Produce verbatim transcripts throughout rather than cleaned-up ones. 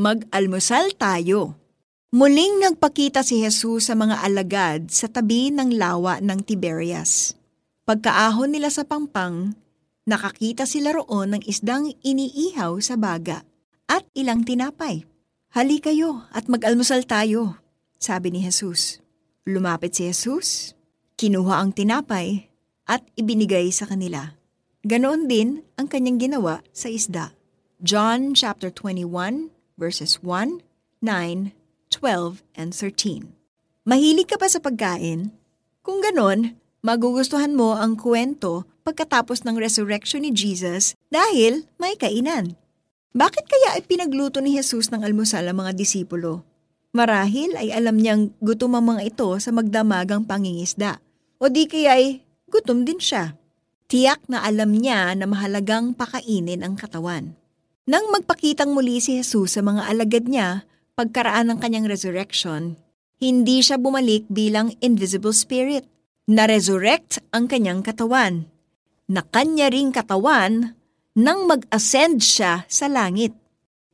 mag-almusal tayo. Muling nagpakita si Jesus sa mga alagad sa tabi ng lawa ng Tiberias. Pagkaahon nila sa pampang, nakakita sila roon ng isdang iniihaw sa baga at ilang tinapay. "Hali kayo at mag-almusal tayo," sabi ni Jesus. Lumapit si Jesus, kinuha ang tinapay at ibinigay sa kanila. Ganoon din ang kanyang ginawa sa isda. John chapter twenty-one verses one, nine, twelve and thirteen. Mahilig ka pa sa pagkain? Kung ganon, magugustuhan mo ang kwento pagkatapos ng resurrection ni Jesus dahil may kainan. Bakit kaya ay pinagluto ni Jesus ng almusal ang mga disipulo? Marahil ay alam niyang gutom ang mga ito sa magdamagang pangingisda. O di kaya ay gutom din siya. Tiyak na alam niya na mahalagang pakainin ang katawan. Nang magpakitang muli si Jesus sa mga alagad niya, pagkaraan ng kanyang resurrection, hindi siya bumalik bilang invisible spirit. Na-resurrect ang kanyang katawan, na kanya ring katawan nang mag-ascend siya sa langit.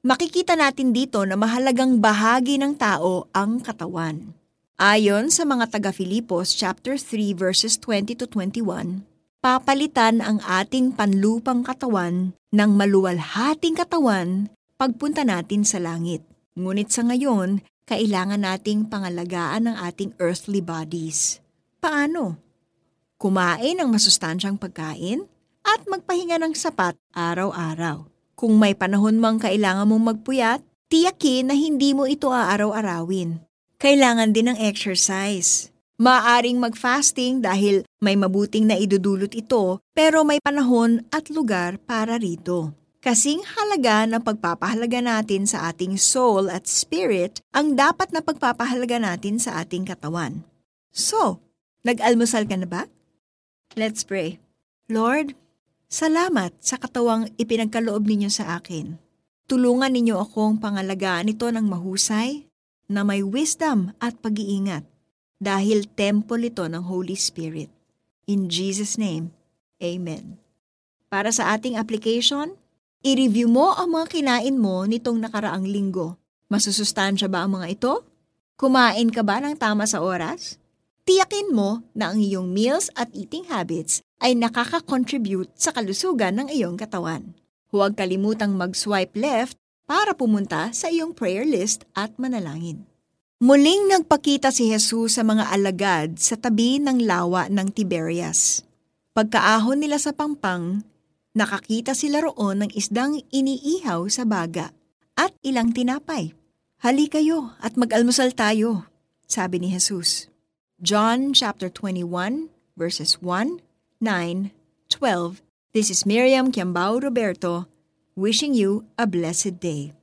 Makikita natin dito na mahalagang bahagi ng tao ang katawan. Ayon sa mga taga Filipos chapter three verses twenty to twenty-one, papalitan ang ating panlupang katawan ng maluwalhating katawan pagpunta natin sa langit. Ngunit sa ngayon, kailangan nating pangalagaan ang ating earthly bodies. Paano? Kumain ng masustansyang pagkain at magpahinga ng sapat araw-araw. Kung may panahon mang kailangan mong magpuyat, tiyakin na hindi mo ito aaraw-arawin. Kailangan din ng exercise. Maaring mag-fasting dahil may mabuting na idudulot ito, pero may panahon at lugar para rito. Kasing halaga ng pagpapahalaga natin sa ating soul at spirit ang dapat na pagpapahalaga natin sa ating katawan. So, nag-almusal ka na ba? Let's pray. Lord, salamat sa katawang ipinagkaloob ninyo sa akin. Tulungan ninyo akong pangalagaan ito ng mahusay, na may wisdom at pag-iingat, dahil temple ito ng Holy Spirit. In Jesus' name, Amen. Para sa ating application, i-review mo ang mga kinain mo nitong nakaraang linggo. Masusustansya ba ang mga ito? Kumain ka ba ng tama sa oras? Tiyakin mo na ang iyong meals at eating habits ay nakaka-contribute sa kalusugan ng iyong katawan. Huwag kalimutang mag-swipe left para pumunta sa iyong prayer list at manalangin. Muling nagpakita si Jesus sa mga alagad sa tabi ng lawa ng Tiberias. Pagkaahon nila sa pampang, nakakita sila roon ng isdang iniihaw sa baga at ilang tinapay. "Hali kayo at mag-almusal tayo," sabi ni Jesus. John chapter twenty-one verses one, nine, twelve. This is Miriam Chiambau Roberto, wishing you a blessed day.